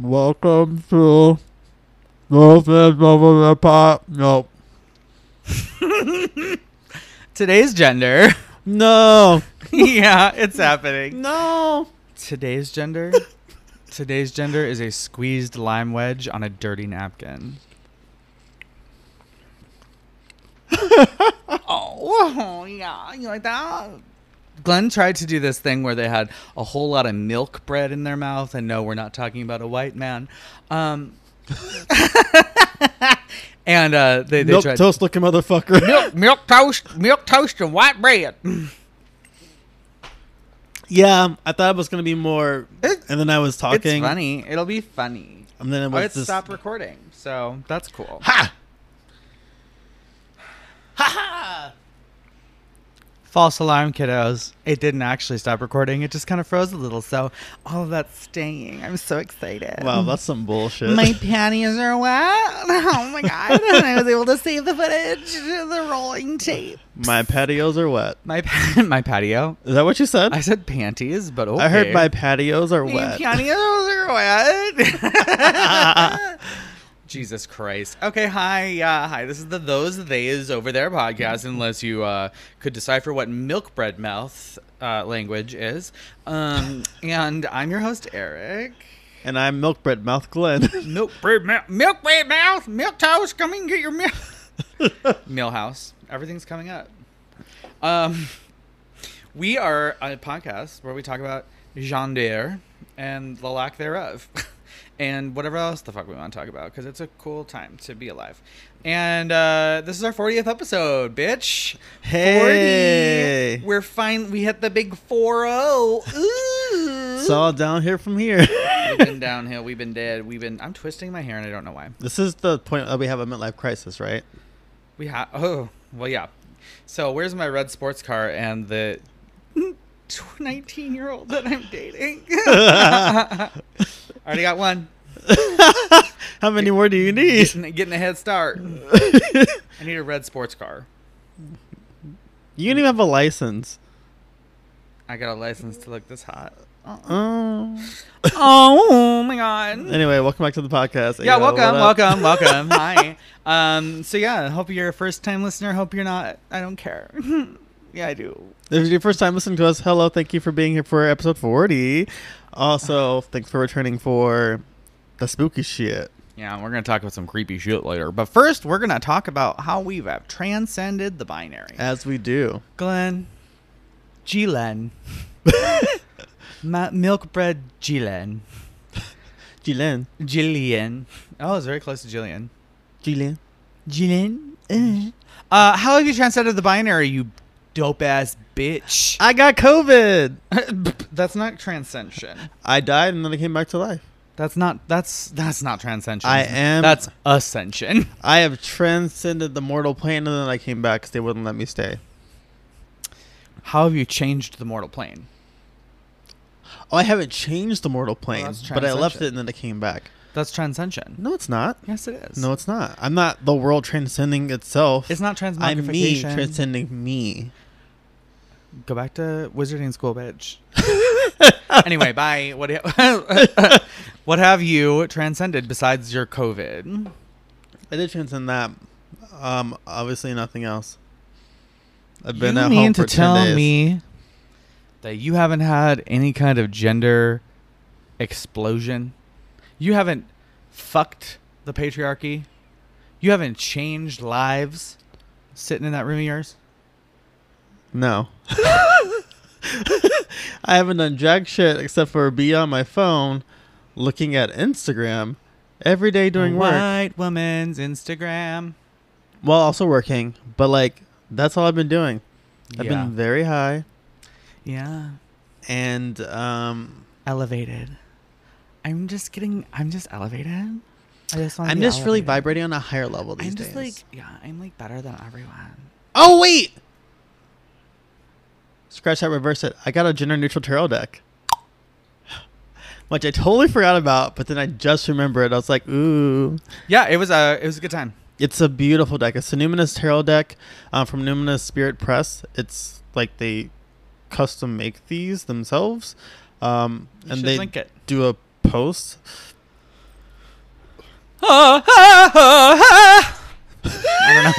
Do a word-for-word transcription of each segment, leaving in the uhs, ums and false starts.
Welcome to Dolphins Over the Pot. Nope. Today's gender. No. Yeah, it's happening. No. Today's gender. Today's gender is a squeezed lime wedge on a dirty napkin. Oh, yeah. You like that? Glenn tried to do this thing where they had a whole lot of milk bread in their mouth. And no, we're not talking about a white man. Um, and uh, they, they milk tried. Milk toast looking motherfucker. Milk, milk toast. Milk toast and white bread. Yeah, I thought it was going to be more. It's, and then I was talking. It's funny. It'll be funny. And then it was oh, it just, stopped recording. So that's cool. Ha! Ha ha! False alarm, kiddos. It didn't actually stop recording. It just kind of froze a little. So all of that's staying. I'm so excited. Wow, that's some bullshit. My panties are wet. Oh, my God. And I was able to save the footage to the rolling tape. My patios are wet. My pa- my patio. Is that what you said? I said panties, but okay. I heard my patios are wet. My patios are wet. Jesus Christ. Okay, hi. Uh, hi. This is the Those Theys Over There podcast, unless you uh, could decipher what milk bread mouth uh, language is. Um, and I'm your host, Eric. And I'm milk bread mouth, Glenn. Milk bread mouth. Milk bread mouth. Milk toast. Come in and get your milk. Millhouse. Everything's coming up. Um, we are a podcast where we talk about gender and the lack thereof. And whatever else the fuck we want to talk about, because it's a cool time to be alive. And uh, this is our fortieth episode, bitch. Hey. forty. We're fine. We hit the big four oh. Ooh. It's all downhill from here. We've been downhill. We've been dead. We've been. I'm twisting my hair, and I don't know why. This is the point that we have a midlife crisis, right? We have. Oh, well, yeah. So where's my red sports car and the nineteen-year-old that I'm dating? Already got one. How many Get, more do you need? Getting, getting a head start. I need a red sports car. You don't even have a license. I got a license to look this hot. Uh-uh. Oh my God. Anyway, welcome back to the podcast. Yeah, welcome, welcome, welcome, welcome. Hi. Um, so yeah, hope you're a first-time listener. Hope you're not. I don't care. Yeah, I do. If it's your first time listening to us, hello. Thank you for being here for episode forty. Also, thanks for returning for the spooky shit. Yeah, we're going to talk about some creepy shit later. But first, we're going to talk about how we've transcended the binary. As we do. Glenn. G-Len. Milk bread G-Len. G-Len. Jillian. Oh, it's very close to Jillian. Jillian. Jillian. Uh. Uh, how have you transcended the binary, you dope ass bitch? I got COVID. That's not transcension. I died and then I came back to life. That's not that's that's not transcension. I am that's ascension. I have transcended the mortal plane and then I came back because they wouldn't let me stay. How have you changed the mortal plane? Oh, I haven't changed the mortal plane, well, but I left it and then I came back. That's transcension. No, it's not. Yes, it is. No, it's not. I'm not the world transcending itself. It's not transmogrification. I'm me transcending me. Go back to wizarding school, bitch. Anyway, bye. What, ha- what have you transcended besides your COVID? I did transcend that. Um, obviously, nothing else. I've been you at home for ten days. You mean to tell me that you haven't had any kind of gender explosion? You haven't fucked the patriarchy. You haven't changed lives sitting in that room of yours. No. I haven't done jack shit except for be on my phone looking at Instagram every day during work. White woman's Instagram. While also working. But like, that's all I've been doing. I've yeah. been very high. Yeah. And um, elevated. I'm just getting, I'm just elevated. I just want to I'm just elevated. Really vibrating on a higher level these days. I'm just days. like, yeah, I'm like better than everyone. Oh, wait. Scratch that, reverse it. I got a gender neutral tarot deck. Which I totally forgot about, but then I just remembered. I was like, ooh. Yeah, it was a, it was a good time. It's a beautiful deck. It's a Numinous tarot deck uh, from Numinous Spirit Press. It's like they custom make these themselves. Um, you and they link it. do a post I don't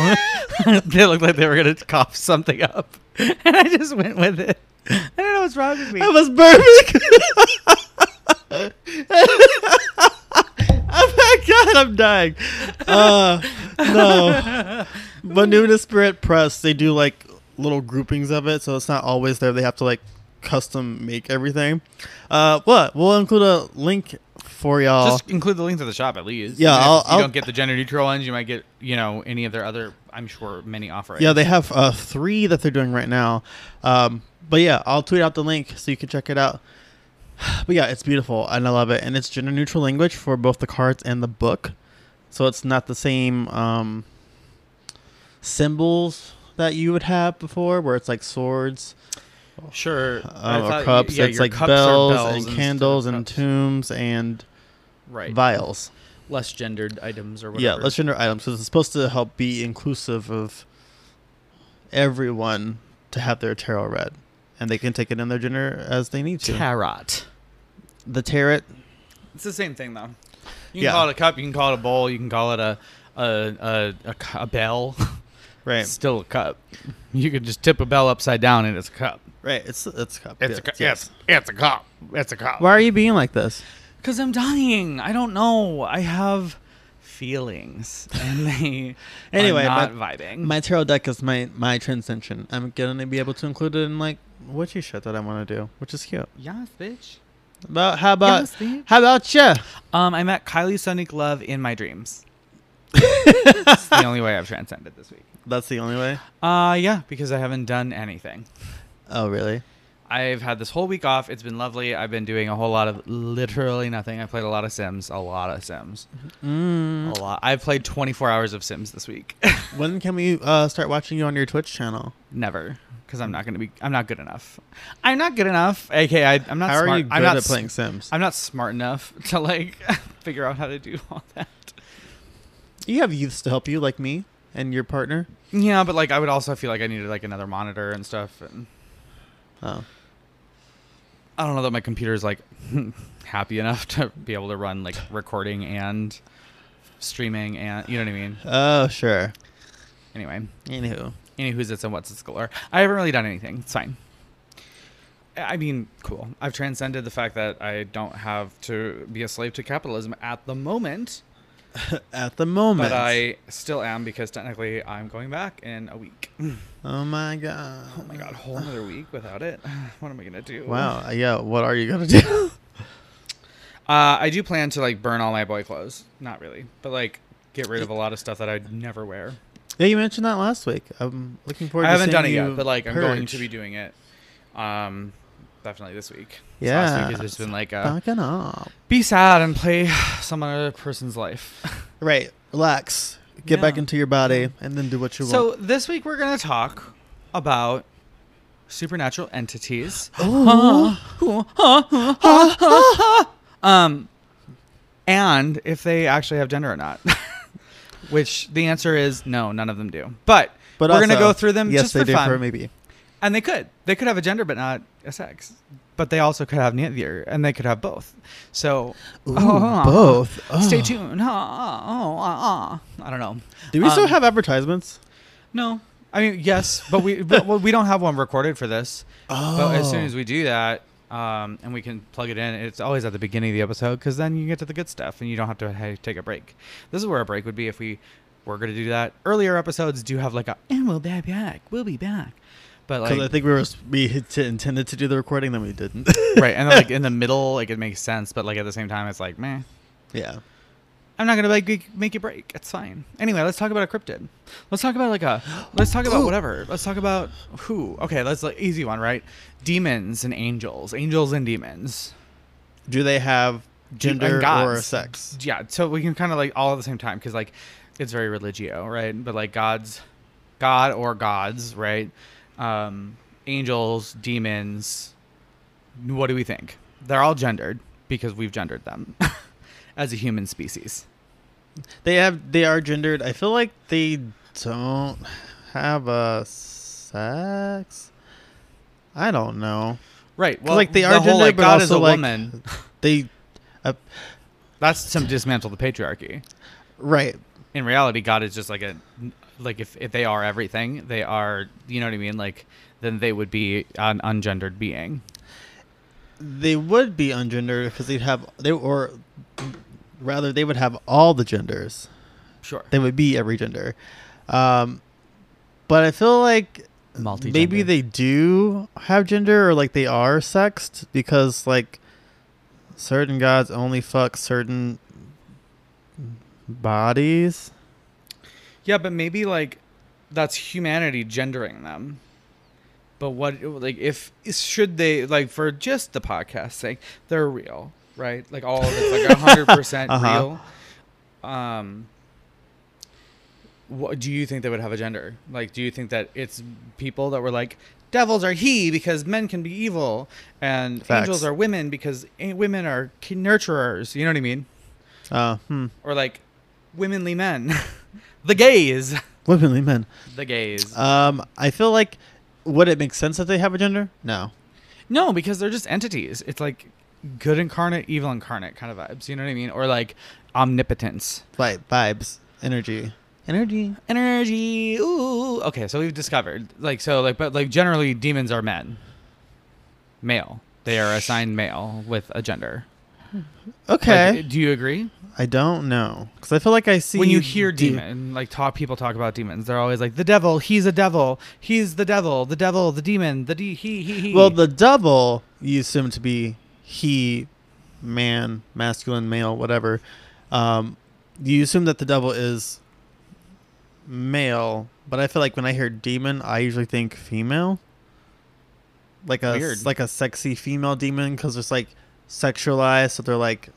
know. They looked like they were going to cough something up. And I just went with it. I don't know what's wrong with me. I was burping. Oh my God, I'm dying. Uh, no. Manuna Spirit Press, they do like little groupings of it, so it's not always there. They have to like custom make everything. Uh, what? We'll include a link for y'all. Just include the link to the shop at least. Yeah, I'll, if you I'll, don't get the gender neutral ones, you might get, you know, any of their other, I'm sure, many offer items. Yeah, they have uh, three that they're doing right now. Um, but yeah, I'll tweet out the link so you can check it out. But yeah, it's beautiful and I love it, and it's gender neutral language for both the cards and the book, so it's not the same um, symbols that you would have before, where it's like swords, sure, uh, or cups. Yeah, it's like cups, bells, bells and candles and tombs and right. vials. Less gendered items or whatever. Yeah, less gendered items. So it's supposed to help be inclusive of everyone to have their tarot read, and they can take it in their gender as they need to. Tarot. The tarot. It's the same thing, though. You can yeah. call it a cup. You can call it a bowl. You can call it a a a, a, a bell. Right. It's still a cup. You could just tip a bell upside down, and it's a cup. Right. It's it's a cup. It's yeah, a cup. Yes. It's, it's a cup. It's a cup. Why are you being like this? Because I'm dying. I don't know. I have feelings, and they anyway, are not my, vibing. My tarot deck is my my transcension. I'm gonna be able to include it in like witchy shit that I want to do, which is cute. Yes, bitch. About how about yes, bitch. how about you? Um, I met Kylie Sonic Love in my dreams. That's the only way I've transcended this week. That's the only way? Uh, yeah, because I haven't done anything. Oh, really? I've had this whole week off. It's been lovely. I've been doing a whole lot of literally nothing. I played a lot of Sims. A lot of Sims. Mm. A lot. I've played twenty-four hours of Sims this week. When can we uh, start watching you on your Twitch channel? Never, because I'm not going to be. I'm not good enough. I'm not good enough. A K A I, I'm not. How smart. Are you good I'm not at playing Sims? I'm not smart enough to like figure out how to do all that. You have youths to help you, like me and your partner. Yeah, but like I would also feel like I needed like another monitor and stuff. And oh. I don't know that my computer is like happy enough to be able to run like recording and streaming and you know what I mean? Oh, sure. Anyway. Anywho. Anywho's it's and what's it's galore. I haven't really done anything. It's fine. I mean, cool. I've transcended the fact that I don't have to be a slave to capitalism at the moment. At the moment. But I still am because technically I'm going back in a week. Oh, my God. Oh, my God. Whole another week without it. What am I going to do? Wow. Yeah. What are you going to do? uh, I do plan to, like, burn all my boy clothes. Not really. But, like, get rid of a lot of stuff that I'd never wear. Yeah, you mentioned that last week. I'm looking forward to I haven't done it yet, but, like, purge. I'm going to be doing it um, definitely this week. Yeah. Last week has just been, like, a, be sad and play some other person's life. Right. Relax. Get yeah. back into your body and then do what you so want. So this week we're going to talk about supernatural entities. um, and if they actually have gender or not, which the answer is no, none of them do. But, but we're going to go through them yes, just for fun. Yes, they do for maybe. And they could. They could have a gender but not a sex. But they also could have neither, and they could have both. So, Ooh, oh, both. Oh. Stay tuned. Oh, oh, oh, oh. I don't know. Do we um, still have advertisements? No. I mean, yes, but we but, well, we don't have one recorded for this. Oh. But as soon as we do that, um, and we can plug it in, it's always at the beginning of the episode because then you get to the good stuff and you don't have to hey, take a break. This is where a break would be if we were going to do that. Earlier episodes do have like a, and we'll be back. We'll be back. Because like, I think we were we t- intended to do the recording, then we didn't. Right, and then, like in the middle, like it makes sense, but like at the same time, it's like meh. Yeah, I'm not gonna like make it break. It's fine. Anyway, let's talk about a cryptid. Let's talk about like a. Let's talk about Ooh. whatever. Let's talk about who. Okay, that's like easy one, right? Demons and angels, angels and demons. Do they have gender or sex? Yeah, so we can kind of like all at the same time because like it's very religio, right? But like gods, God or gods, right? Um, angels, demons, what do we think? They're all gendered because we've gendered them as a human species. They have, they are gendered. I feel like they don't have a sex. I don't know. Right. Well, like they are the gendered, whole, like, but God also is a like woman. They, uh, That's to dismantle the patriarchy. Right. In reality, God is just like a, like if, if they are everything, they are, you know what I mean? Like, then they would be an ungendered being. They would be ungendered because they'd have, they or rather they would have all the genders. Sure. They would be every gender. Um, but I feel like multi-gender. Maybe they do have gender, or like they are sexed, because like certain gods only fuck certain bodies. Yeah, but maybe like that's humanity gendering them. But what, like, if should they, like, for just the podcast's sake, they're real, right? Like all of it's like a hundred percent real. Um, what do you think they would have a gender? Like, do you think that it's people that were like, devils are he because men can be evil, and Facts. Angels are women because women are nurturers? You know what I mean? Uh, hmm. Or like, womenly men, the gays. Womenly men, the gays. Um, I feel like. Would it make sense that they have a gender? No. No, because they're just entities. It's like good incarnate, evil incarnate kind of vibes. You know what I mean? Or like omnipotence. Right. Vibes. Energy. Energy. Energy. Ooh. Okay, so we've discovered. Like, so, like, but like generally demons are men. Male. They are assigned male with a gender. Okay. Like, do you agree? I don't know. Because I feel like I see... When you hear de- demon, like talk, people talk about demons, they're always like, the devil, he's a devil, he's the devil, the devil, the demon, the de- he, he, he. Well, the devil, you assume to be he, man, masculine, male, whatever. Um, you assume that the devil is male, but I feel like when I hear demon, I usually think female. Like a, Weird. Like a sexy female demon, because it's like... sexualized, so they're like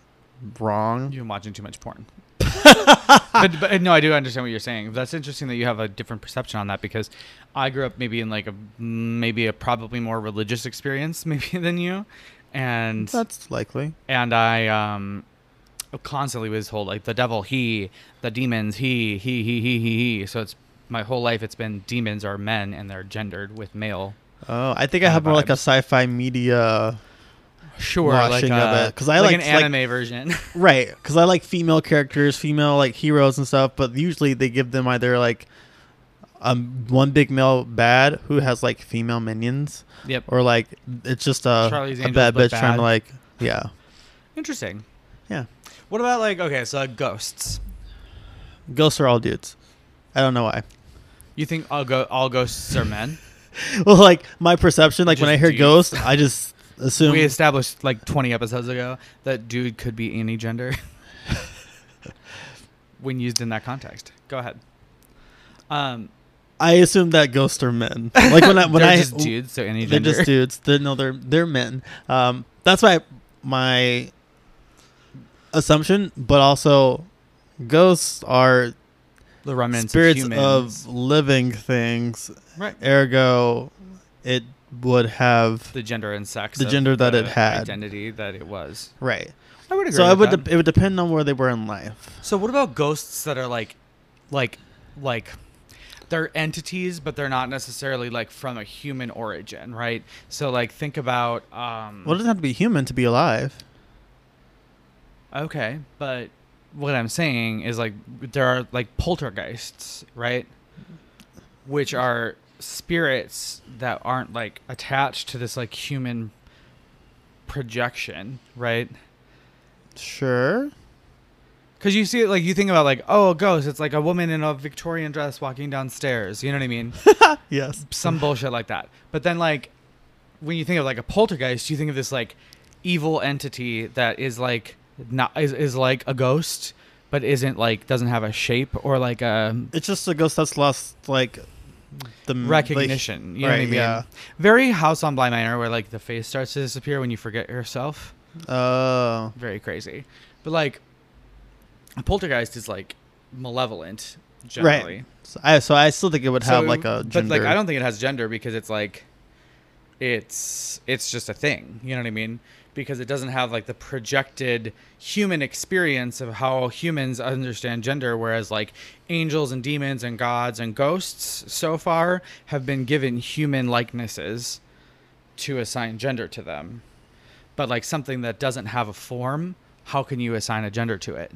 wrong. You're watching too much porn. but, but no, I do understand what you're saying. That's interesting that you have a different perception on that, because I grew up maybe in like a maybe a probably more religious experience maybe than you, and that's likely. And I um constantly was told like the devil he, the demons he he he he he he. So it's my whole life it's been demons are men and they're gendered with male. Oh, I think I have more vibes. Like a sci-fi media. Sure, like, a, it. I like, like an anime like, version. Right, because I like female characters, female like heroes and stuff, but usually they give them either like um, one big male bad who has like female minions. Yep. Or like it's just a, a bad bitch bad. Trying to like, yeah. Interesting. Yeah. What about like, okay, so like ghosts. Ghosts are all dudes. I don't know why. You think all, go- all ghosts are men? Well, like my perception, like just when I hear dudes. Ghosts, I just... Assume. We established like twenty episodes ago that dude could be any gender when used in that context. Go ahead. Um, I assume that ghosts are men. Like when I when they're I just dudes, so any gender. They're just dudes. They're, no, they're they're men. Um, that's why my assumption. But also, ghosts are the remnants spirits of, of living things. Right. Ergo, it. Would have the gender and sex, the gender that the it had, identity that it was. Right. I would agree. So with it would de- it would depend on where they were in life. So what about ghosts that are like, like, like, they're entities, but they're not necessarily like from a human origin, right? So like, think about. Um, well, it doesn't have to be human to be alive. Okay, but what I'm saying is like there are like poltergeists, right? Which are. Spirits that aren't like attached to this like human projection, right? Sure. Because you see it like you think about like, oh, a ghost, it's like a woman in a Victorian dress walking downstairs, you know what I mean? Yes. Some bullshit like that. But then like when you think of like a poltergeist, you think of this like evil entity that is like not is, is like a ghost but isn't like doesn't have a shape or like a it's just a ghost that's lost like the recognition, like, you know right, what I mean? Yeah. Very House on Bly Manor, where like the face starts to disappear when you forget yourself. Oh, very crazy. But like, a poltergeist is like malevolent, generally. Right. So I, so I still think it would so, have like a gender. But like, I don't think it has gender because it's like, it's it's just a thing. You know what I mean? Because it doesn't have like the projected human experience of how humans understand gender, whereas like angels and demons and gods and ghosts so far have been given human likenesses to assign gender to them. But like something that doesn't have a form how can you assign a gender to it?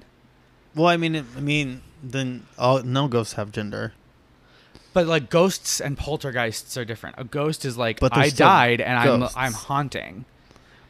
Well, I mean, I mean, then all, no ghosts have gender. But like ghosts and poltergeists are different. A ghost is like, but I died and ghosts. I'm I'm haunting.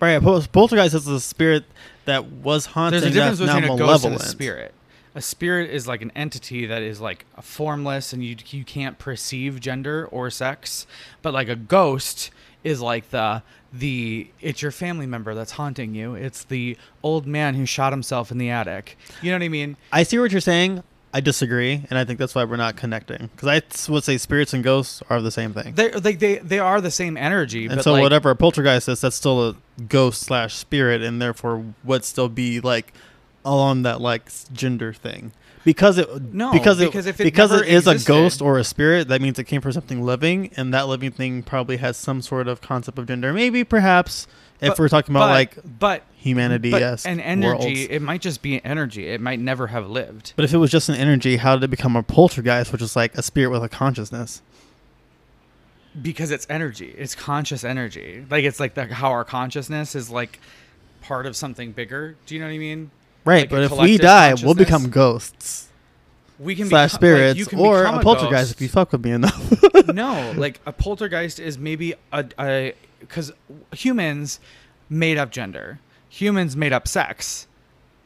Right, poltergeist is a spirit that was haunting. There's a difference between a ghost and a spirit. A spirit is like an entity that is like formless and you you can't perceive gender or sex. But like a ghost is like the the it's your family member that's haunting you. It's the old man who shot himself in the attic. You know what I mean? I see what you're saying. I disagree, and I think that's why we're not connecting. Because I would say spirits and ghosts are the same thing. They they they, they are the same energy. And but so like, whatever a poltergeist is, that's still a ghost slash spirit, and therefore would still be like along that like gender thing. Because it no because, because it, if it because it is existed. A ghost or a spirit, that means it came from something living, and that living thing probably has some sort of concept of gender. Maybe perhaps if but, we're talking about but, like but humanity yes and energy worlds. It might just be an energy. It might never have lived. But if it was just an energy, how did it become a poltergeist, which is like a spirit with a consciousness? Because it's energy. It's conscious energy. Like it's like the, how our consciousness is like part of something bigger. Do you know what I mean? Right, like but if we die, we'll become ghosts. We can slash become, spirits like, can or a, a poltergeist if you fuck with me enough. No, like a poltergeist is maybe a because humans made up gender, humans made up sex,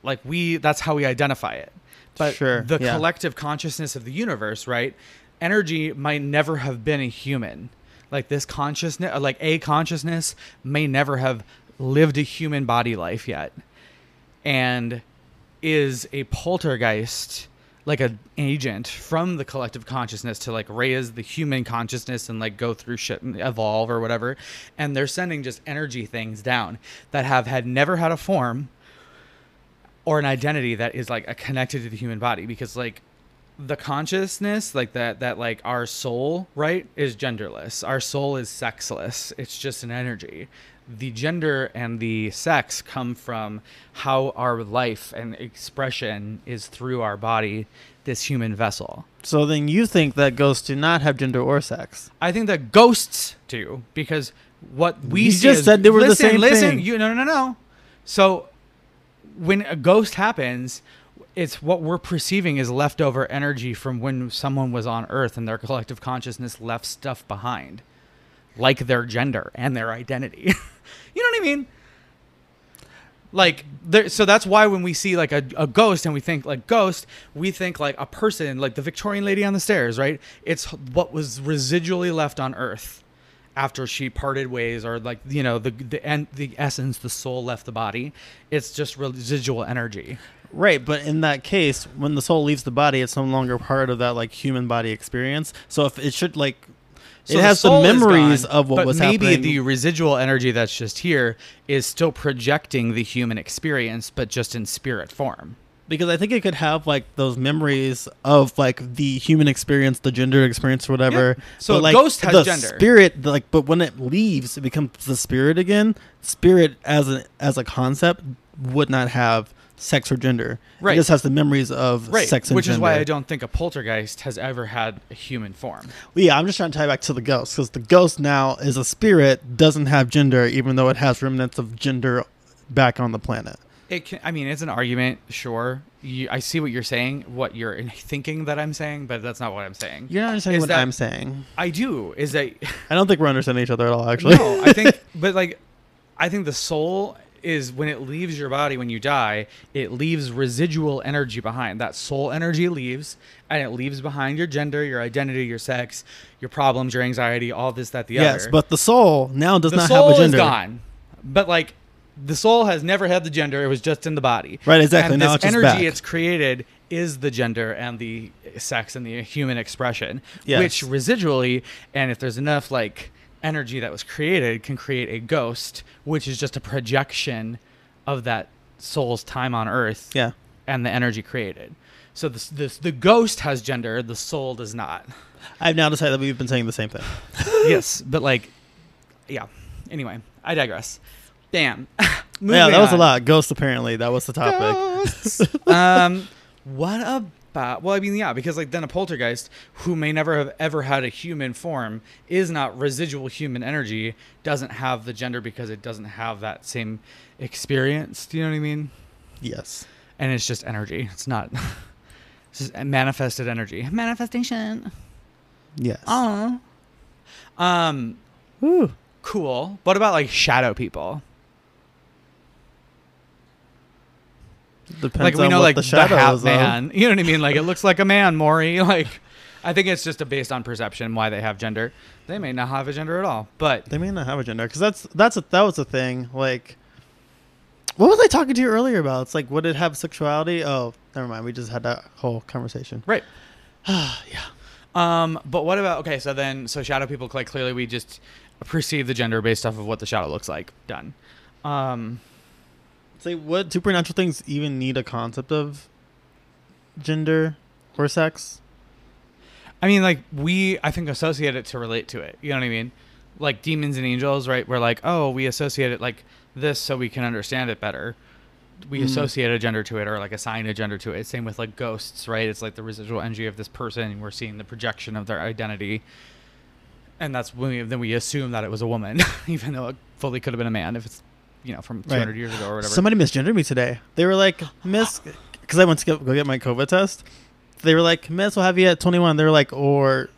like we that's how we identify it. But sure, the yeah. collective consciousness of the universe, right? Energy might never have been a human. Like this consciousness, like a consciousness, may never have lived a human body life yet. And is a poltergeist like an agent from the collective consciousness to like raise the human consciousness and like go through shit and evolve or whatever. And they're sending just energy things down that have had never had a form or an identity that is like a connected to the human body. Because like the consciousness like that, that like our soul, right, is genderless. Our soul is sexless. It's just an energy. The gender and the sex come from how our life and expression is through our body, this human vessel. So then you think that ghosts do not have gender or sex? I think that ghosts do, because what we you see just is, said they were listen, the same listen, thing. You, no, no, no, no. So when a ghost happens, it's what we're perceiving is leftover energy from when someone was on Earth and their collective consciousness left stuff behind. Like their gender and their identity. You know what I mean? Like, there, so that's why when we see like a, a ghost and we think like ghost, we think like a person, like the Victorian lady on the stairs, right? It's what was residually left on Earth after she parted ways, or like, you know, the the and the essence, the soul left the body. It's just residual energy. Right, but in that case, when the soul leaves the body, it's no longer part of that like human body experience. So if it should like. So it the has the memories gone, of what was happening. But maybe the residual energy that's just here is still projecting the human experience, but just in spirit form. Because I think it could have like those memories of like the human experience, the gender experience, or whatever. Yeah. So but, like, a ghost has the gender. Spirit, like, but when it leaves, it becomes the spirit again. Spirit as a as a concept would not have sex or gender. Right. It just has the memories of right. sex and Which gender. Which is why I don't think a poltergeist has ever had a human form. Well, yeah, I'm just trying to tie back to the ghost, because the ghost now is a spirit, doesn't have gender, even though it has remnants of gender back on the planet. It can, I mean, it's an argument, sure. You, I see what you're saying, what you're thinking that I'm saying, but that's not what I'm saying. You're not understanding is what that, I'm saying. I do. Is that I don't think we're understanding each other at all, actually. No, I think, but like, I think the soul is when it leaves your body, when you die, it leaves residual energy behind. That soul energy leaves, and it leaves behind your gender, your identity, your sex, your problems, your anxiety, all this, that, the yes, other. Yes, but the soul now does the not have a gender. The soul is gone, but like the soul has never had the gender. It was just in the body. Right, exactly. And now this it's energy back. It's created is the gender and the sex and the human expression, yes. Which residually, and if there's enough like energy that was created, can create a ghost, which is just a projection of that soul's time on Earth, yeah, and the energy created. So this, this the ghost has gender, the soul does not. I've now decided that we've been saying the same thing. Yes, but like, yeah. Anyway, I digress. Damn. Yeah, that was on. A lot. Ghosts, apparently, that was the topic. um, what a. But, well, I mean, yeah, because like then a poltergeist who may never have ever had a human form is not residual human energy, doesn't have the gender because it doesn't have that same experience. Do you know what I mean? Yes. And it's just energy. It's not. It's just manifested energy. Manifestation. Yes. Oh. Um. Ooh. Cool. What about like shadow people? Depends like we on know, what like, the shadow the is man. On. You know what I mean? Like it looks like a man, Maury. Like I think it's just a based on perception why they have gender. They may not have a gender at all, but they may not have a gender because that's that's a, that was a thing. Like, what was I talking to you earlier about? It's like, would it have sexuality? Oh, never mind. We just had that whole conversation. Right. Yeah. Um. But what about okay? So then, so shadow people like clearly we just perceive the gender based off of what the shadow looks like. Done. Um. Say what supernatural things even need a concept of gender or sex? I mean, like we, I think associate it to relate to it. You know what I mean? Like demons and angels, right? We're like, oh, we associate it like this so we can understand it better. We mm. associate a gender to it or like assign a gender to it. Same with like ghosts, right? It's like the residual energy of this person and we're seeing the projection of their identity. And that's when we, then we assume that it was a woman, even though it fully could have been a man if it's, you know, from two hundred right. years ago or whatever. Somebody misgendered me today. They were like, Miss, because I went to go get my COVID test. They were like, Miss, we'll have you at twenty-one. They were like, or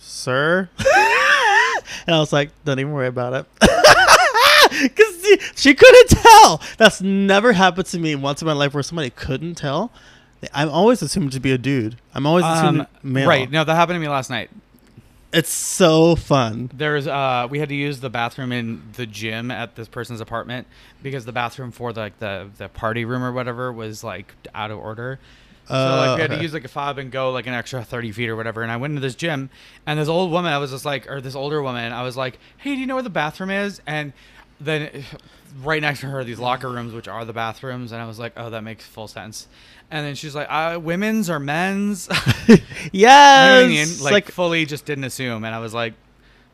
sir. And I was like, don't even worry about it. Because she, she couldn't tell. That's never happened to me once in my life where somebody couldn't tell. I'm always assumed to be a dude. I'm always assumed um, male. Right. No, that happened to me last night. It's so fun. There's uh, we had to use the bathroom in the gym at this person's apartment because the bathroom for the, like the the party room or whatever was like out of order. Uh, so like we had okay. to use like a fob and go like an extra thirty feet or whatever. And I went into this gym, and this old woman, I was just like, or this older woman, I was like, hey, do you know where the bathroom is? And then right next to her are these locker rooms, which are the bathrooms, and I was like, oh, that makes full sense. And then she's like, uh, women's or men's? Yes. I mean, like, like fully just didn't assume. And I was like,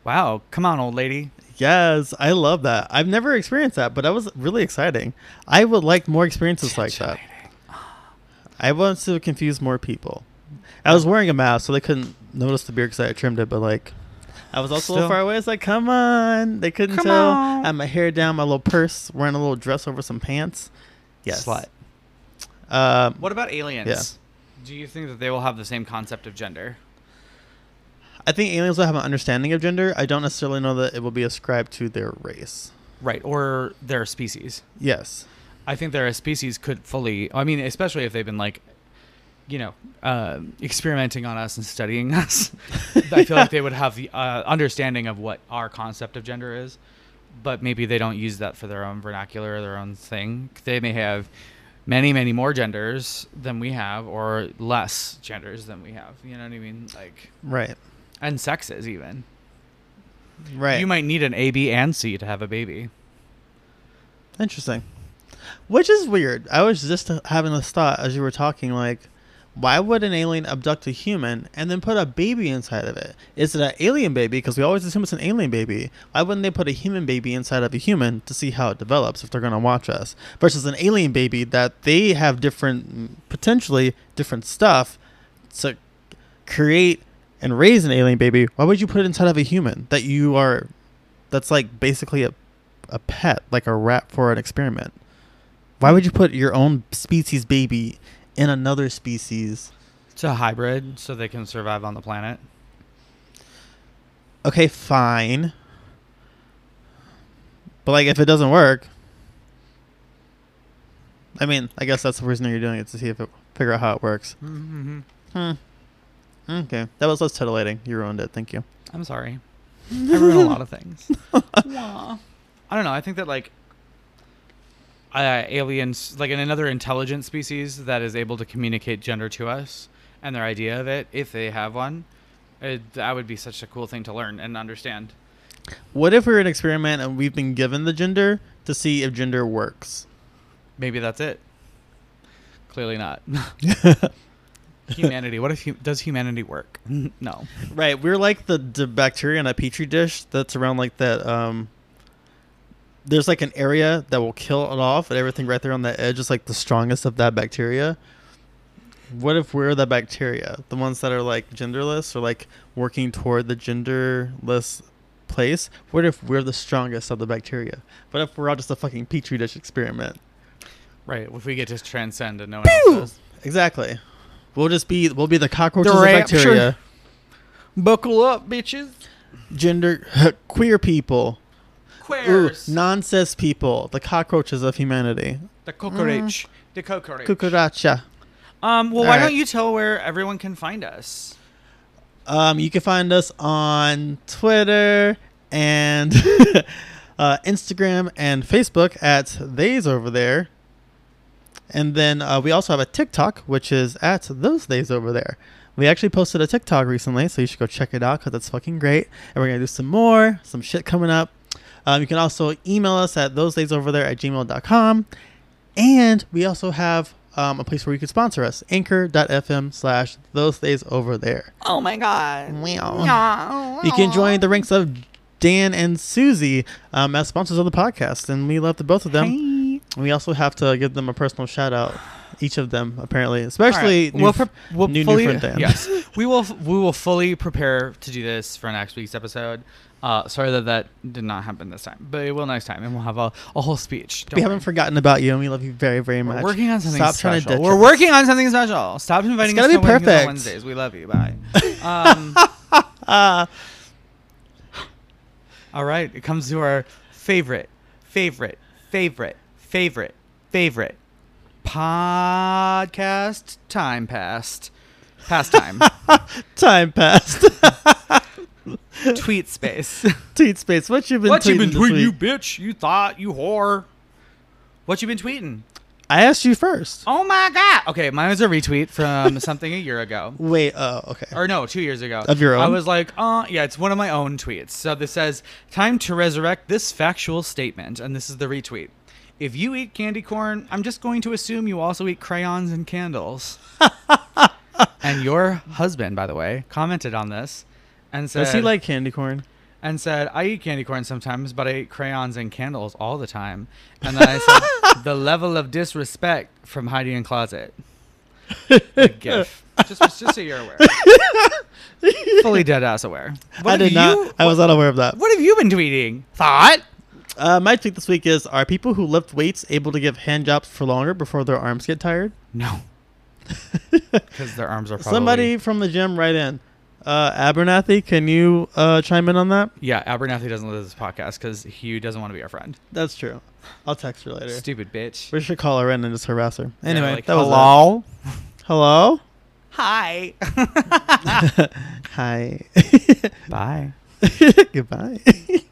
wow, come on, old lady. Yes. I love that. I've never experienced that, but that was really exciting. I would like more experiences like that. I want to confuse more people. I was wearing a mask, so they couldn't notice the beard because I trimmed it, but like I was also Still. a little far away. It's like, come on. They couldn't come tell. On. I had my hair down, my little purse, wearing a little dress over some pants. Yes. Slut. Um, what about aliens? Yeah. Do you think that they will have the same concept of gender? I think aliens will have an understanding of gender. I don't necessarily know that it will be ascribed to their race. Right. Or their species. Yes. I think their species could fully, I mean, especially if they've been like, you know, uh, experimenting on us and studying us. I feel like they would have the uh, understanding of what our concept of gender is, but maybe they don't use that for their own vernacular or their own thing. They may have many, many more genders than we have or less genders than we have. You know what I mean? Like, right. And sexes even. Right. You might need an A, B, and C to have a baby. Interesting. Which is weird. I was just having this thought as you were talking, like, why would an alien abduct a human and then put a baby inside of it? Is it an alien baby? Because we always assume it's an alien baby. Why wouldn't they put a human baby inside of a human to see how it develops if they're going to watch us? Versus an alien baby that they have different, potentially different stuff to create and raise an alien baby. Why would you put it inside of a human that you are, that's like basically a, a pet, like a rat for an experiment? Why would you put your own species baby in another species? It's a hybrid so they can survive on the planet. Okay, fine. But like if it doesn't work, I mean, I guess that's the reason you're doing it, to see if it figure out how it works. Mm-hmm. Hmm. Okay. That was less titillating. You ruined it. Thank you. I'm sorry. I ruined a lot of things. I don't know. I think that like Uh, aliens, like in another intelligent species that is able to communicate gender to us and their idea of it, if they have one, it, that would be such a cool thing to learn and understand. What if we're an experiment and we've been given the gender to see if gender works? Maybe that's it. Clearly not. Humanity. What if hu- does humanity work? No. Right. We're like the, the bacteria in a petri dish that's around like that. Um, There's like an area that will kill it off, and everything right there on the edge is like the strongest of that bacteria. What if we're the bacteria? The ones that are like genderless or like working toward the genderless place? What if we're the strongest of the bacteria? What if we're all just a fucking petri dish experiment? Right. If we get to transcend and no one else does. Exactly. We'll just be we'll be the cockroaches the of bacteria. Buckle up, bitches. Gender queer people. Queers. Ooh, non-cis people. The cockroaches of humanity. The cockroach. Mm. The cockroach. Cucaracha. Um, well, All why right. don't you tell where everyone can find us? Um, you can find us on Twitter and uh, Instagram and Facebook at They's Over There. And then uh, we also have a TikTok, which is at Those They's Over There. We actually posted a TikTok recently, so you should go check it out because it's fucking great. And we're going to do some more, some shit coming up. Um, you can also email us at those days over there at gmail dot com. And we also have um, a place where you can sponsor us, anchor dot f m slash those days over there. Oh, my God. Wow. Yeah. You can join the ranks of Dan and Susie um, as sponsors of the podcast. And we love the both of them. Hey. We also have to give them a personal shout out. Each of them, apparently, especially right. new, we'll pre- we'll new, fully, new Dan. Yes, we will. We will fully prepare to do this for next week's episode. Uh, sorry that that did not happen this time, but it will next time, and we'll have a, a whole speech. Don't we worry. Haven't forgotten about you, and we love you very, very much. We're working on something Stop special. Trying to We're us. Working on something special. Stop inviting it's us to be perfect. On Wednesdays. We love you. Bye. um, uh, all right, it comes to our favorite, favorite, favorite, favorite, favorite. Podcast time past. Past time. time past. Tweet space. Tweet space. What you been what tweeting? What you been tweeting, you bitch? You thought, you whore. What you been tweeting? I asked you first. Oh my God. Okay, mine was a retweet from something a year ago. Wait, oh, uh, okay. Or no, two years ago. Of your own? I was like, uh, yeah, it's one of my own tweets. So this says, time to resurrect this factual statement. And this is the retweet. If you eat candy corn, I'm just going to assume you also eat crayons and candles. And your husband, by the way, commented on this and said... Does he like candy corn? And said, I eat candy corn sometimes, but I eat crayons and candles all the time. And then I said, the level of disrespect from Heidi in Closet. A gif. Just, just so you're aware. Fully dead ass aware. What I did not. You, I was what, unaware of that. What have you been tweeting? Thought? Uh, my tweet this week is, are people who lift weights able to give hand jobs for longer before their arms get tired? No. Because their arms are probably... Somebody from the gym right in. Uh, Abernathy, can you uh, chime in on that? Yeah, Abernathy doesn't listen to this podcast because he doesn't want to be our friend. That's true. I'll text her later. Stupid bitch. We should call her in and just harass her. Anyway, yeah, like, that hello? Was Hello? Hi. Hi. Bye. Goodbye.